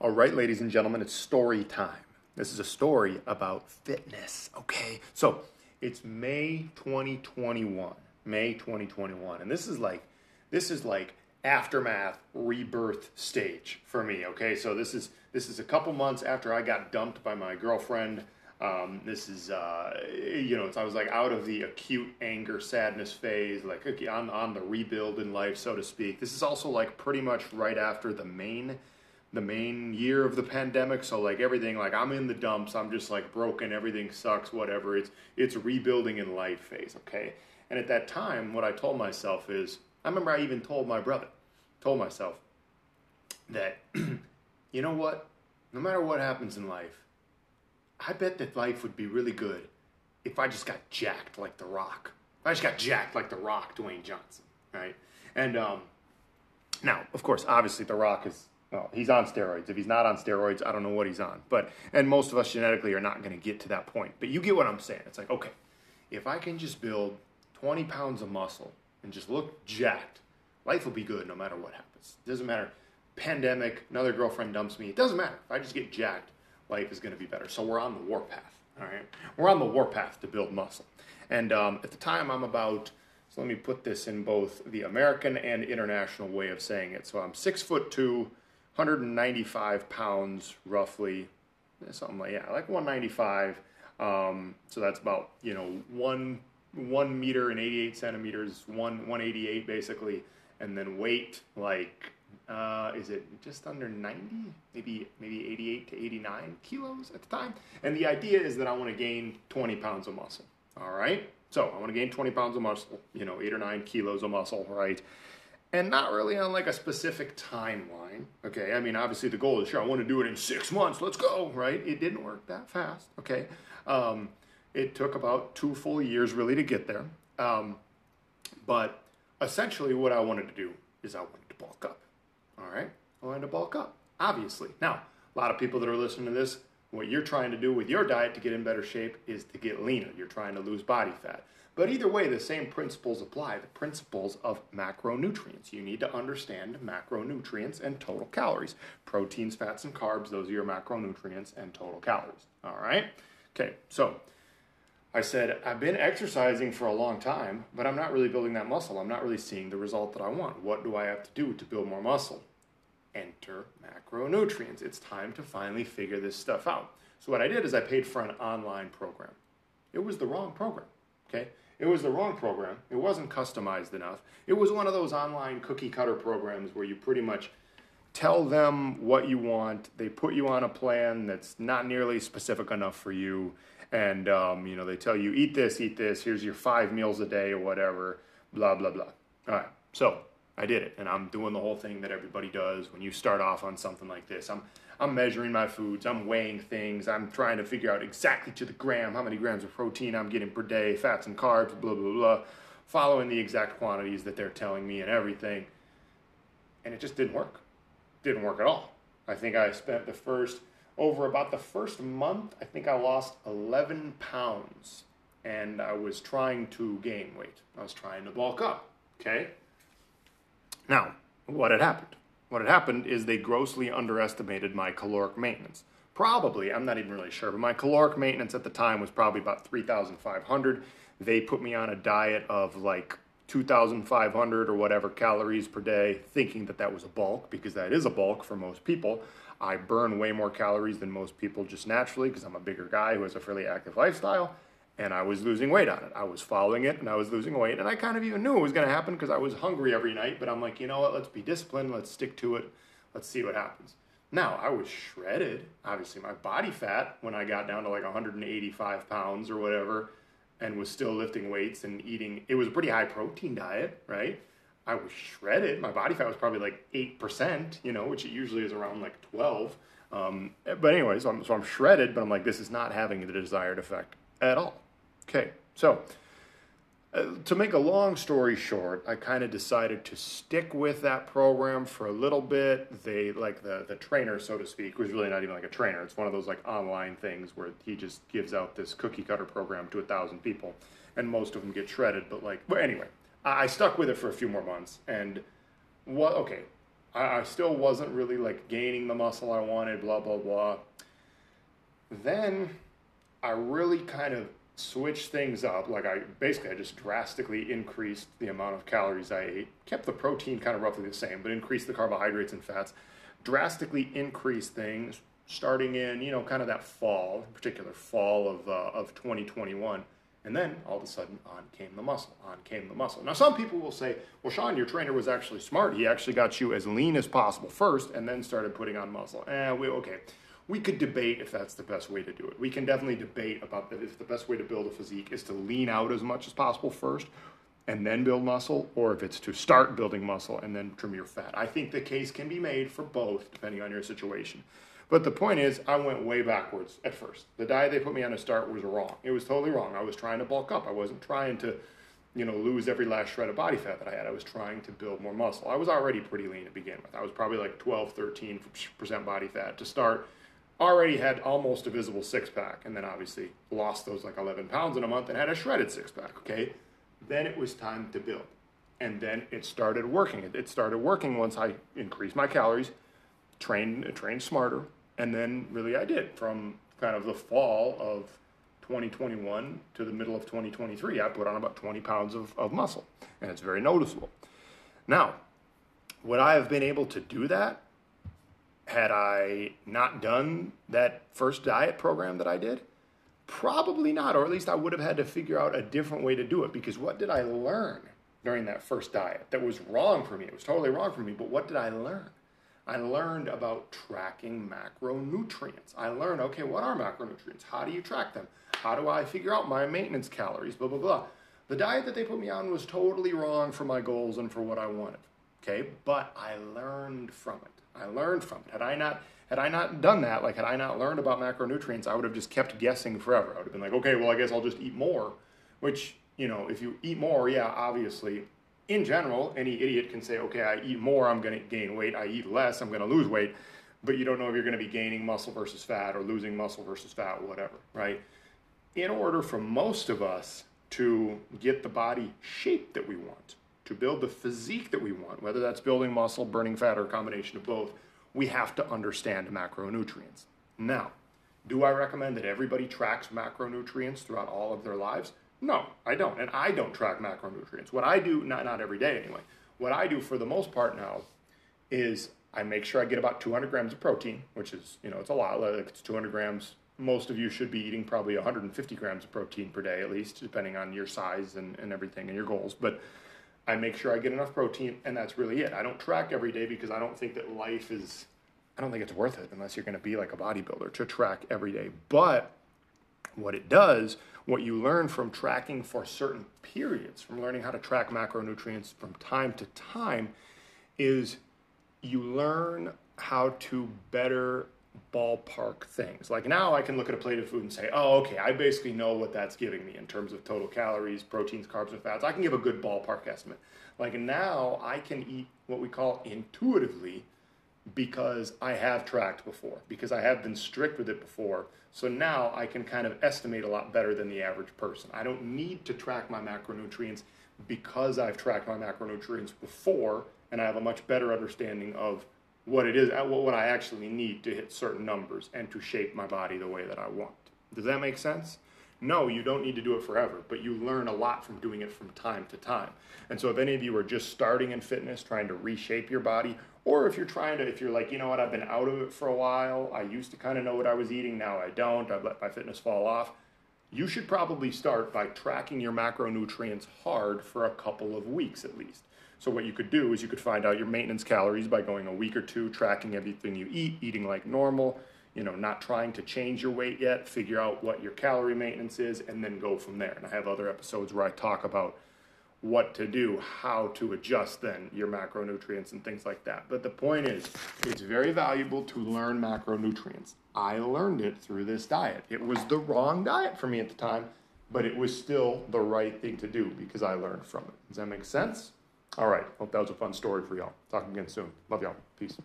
All right, ladies and gentlemen, it's story time. This is a story about fitness, okay? So it's May 2021. And this is like aftermath rebirth stage for me, okay? So this is a couple months after I got dumped by my girlfriend. This is, I was like out of the acute anger, sadness phase, like on the rebuild in life, so to speak. This is also like pretty much right after the main year of the pandemic. So like everything, like I'm in the dumps, I'm just like broken, everything sucks, whatever. It's rebuilding in life phase, okay? And at that time, what I told myself is, I remember I even told my brother, told myself that, you know what, no matter what happens in life, I bet that life would be really good if I just got jacked like The Rock. Dwayne Johnson, right? And now, of course, obviously The Rock is, well, he's on steroids. If he's not on steroids, I don't know what he's on. But, and most of us genetically are not going to get to that point. But you get what I'm saying. It's like, okay, if I can just build 20 pounds of muscle and just look jacked, life will be good no matter what happens. It doesn't matter. Pandemic, another girlfriend dumps me. It doesn't matter. If I just get jacked, life is going to be better. So we're on the warpath, all right? We're on the warpath to build muscle. And at the time, I'm about, so let me put this in both the American and international way of saying it. So I'm 6'2", 195 pounds roughly, something like, yeah, like 195. So that's about, you know, 1 meter and 88 centimeters, 188 basically. And then weight like, is it just under 90, maybe 88 to 89 kilos at the time? And the idea is that I want to gain 20 pounds of muscle, all right? So I want to gain 20 pounds of muscle, you know, 8 or 9 kilos of muscle, right? And not really on like a specific timeline, okay? I mean, obviously the goal is, sure, I want to do it in 6 months, let's go, right? It didn't work that fast, okay? It took about 2 full years really to get there. But essentially what I wanted to do is I wanted to bulk up. All right, I wanted to bulk up, obviously. Now, a lot of people that are listening to this, what you're trying to do with your diet to get in better shape is to get leaner. You're trying to lose body fat. But either way, the same principles apply, the principles of macronutrients. You need to understand macronutrients and total calories. Proteins, fats, and carbs, those are your macronutrients and total calories. All right? Okay, so I said, I've been exercising for a long time, but I'm not really building that muscle. I'm not really seeing the result that I want. What do I have to do to build more muscle? Enter macronutrients. It's time to finally figure this stuff out. So what I did is I paid for an online program. It was the wrong program, okay? It was the wrong program. It wasn't customized enough. It was one of those online cookie cutter programs where you pretty much tell them what you want. They put you on a plan that's not nearly specific enough for you. And, you know, they tell you, eat this, here's your 5 meals a day or whatever, blah, blah, blah. All right, so I did it, and I'm doing the whole thing that everybody does when you start off on something like this. I'm measuring my foods, I'm weighing things, I'm trying to figure out exactly to the gram how many grams of protein I'm getting per day, fats and carbs, blah, blah, blah, following the exact quantities that they're telling me and everything. And it just didn't work. Didn't work at all. I think I spent over about the first month, I think I lost 11 pounds, and I was trying to gain weight. I was trying to bulk up, okay? Now, what had happened? What had happened is they grossly underestimated my caloric maintenance. Probably, I'm not even really sure, but my caloric maintenance at the time was probably about 3,500. They put me on a diet of like 2,500 or whatever calories per day, thinking that that was a bulk, because that is a bulk for most people. I burn way more calories than most people just naturally because I'm a bigger guy who has a fairly active lifestyle, and I was losing weight on it. I was following it, and I was losing weight, and I kind of even knew it was going to happen because I was hungry every night, but I'm like, you know what, let's be disciplined, let's stick to it, let's see what happens. Now, I was shredded. Obviously, my body fat, when I got down to like 185 pounds or whatever and was still lifting weights and eating, it was a pretty high protein diet, right? I was shredded. My body fat was probably like 8%, you know, which it usually is around like 12. But anyway, so I'm shredded, but I'm like, this is not having the desired effect at all. Okay, so to make a long story short, I kind of decided to stick with that program for a little bit. They, like the trainer, so to speak, was really not even like a trainer. It's one of those like online things where he just gives out this cookie cutter program to 1,000 people, and most of them get shredded, but anyway. I stuck with it for a few more months, and I still wasn't really like gaining the muscle I wanted, blah, blah, blah. Then I really kind of switched things up. Like I just drastically increased the amount of calories I ate, kept the protein kind of roughly the same, but increased the carbohydrates and fats, drastically increased things starting in, you know, kind of that fall, in particular fall of 2021. And then all of a sudden, on came the muscle. Now, some people will say, well, Sean, your trainer was actually smart. He actually got you as lean as possible first and then started putting on muscle. We could debate if that's the best way to do it. We can definitely debate about if the best way to build a physique is to lean out as much as possible first and then build muscle, or if it's to start building muscle and then trim your fat. I think the case can be made for both, depending on your situation. But the point is, I went way backwards at first. The diet they put me on to start was wrong. It was totally wrong. I was trying to bulk up. I wasn't trying to, you know, lose every last shred of body fat that I had. I was trying to build more muscle. I was already pretty lean to begin with. I was probably like 12, 13% body fat to start. Already had almost a visible six-pack, and then obviously lost those like 11 pounds in a month and had a shredded six-pack, okay? Then it was time to build. And then it started working. It started working once I increased my calories, trained smarter, and then really I did from kind of the fall of 2021 to the middle of 2023, I put on about 20 pounds of muscle, and it's very noticeable. Now, would I have been able to do that had I not done that first diet program that I did? Probably not, or at least I would have had to figure out a different way to do it, because what did I learn during that first diet that was wrong for me? It was totally wrong for me, but what did I learn? I learned about tracking macronutrients. I learned, okay, what are macronutrients? How do you track them? How do I figure out my maintenance calories, blah, blah, blah. The diet that they put me on was totally wrong for my goals and for what I wanted, okay? But I learned from it. Had I not done that, like had I not learned about macronutrients, I would have just kept guessing forever. I would have been like, okay, well, I guess I'll just eat more, which, you know, if you eat more, yeah, obviously, in general, any idiot can say, okay, I eat more, I'm going to gain weight. I eat less, I'm going to lose weight. But you don't know if you're going to be gaining muscle versus fat or losing muscle versus fat, whatever, right? In order for most of us to get the body shape that we want, to build the physique that we want, whether that's building muscle, burning fat, or a combination of both, we have to understand macronutrients. Now, do I recommend that everybody tracks macronutrients throughout all of their lives? No, I don't, and I don't track macronutrients. What I do, not every day anyway, what I do for the most part now is I make sure I get about 200 grams of protein, which is, you know, it's a lot, like it's 200 grams. Most of you should be eating probably 150 grams of protein per day at least, depending on your size and everything and your goals, but I make sure I get enough protein, and that's really it. I don't track every day because I don't think that life is, I don't think it's worth it unless you're going to be like a bodybuilder to track every day, but what it does, what you learn from tracking for certain periods, from learning how to track macronutrients from time to time, is you learn how to better ballpark things. Like now I can look at a plate of food and say, oh, okay, I basically know what that's giving me in terms of total calories, proteins, carbs, and fats. I can give a good ballpark estimate. Like now I can eat what we call intuitively, because I have tracked before, because I have been strict with it before. So now I can kind of estimate a lot better than the average person. I don't need to track my macronutrients because I've tracked my macronutrients before, and I have a much better understanding of what it is, what I actually need to hit certain numbers and to shape my body the way that I want. Does that make sense? No, you don't need to do it forever, but you learn a lot from doing it from time to time. And so if any of you are just starting in fitness, trying to reshape your body, or if you're if you're like, you know what, I've been out of it for a while, I used to kind of know what I was eating, now I don't, I've let my fitness fall off, you should probably start by tracking your macronutrients hard for a couple of weeks at least. So what you could do is you could find out your maintenance calories by going a week or two, tracking everything you eat, eating like normal, you know, not trying to change your weight yet, figure out what your calorie maintenance is, and then go from there. And I have other episodes where I talk about what to do, how to adjust then your macronutrients and things like that. But the point is, it's very valuable to learn macronutrients. I learned it through this diet. It was the wrong diet for me at the time, but it was still the right thing to do because I learned from it. Does that make sense? All right. Hope that was a fun story for y'all. Talk again soon. Love y'all. Peace.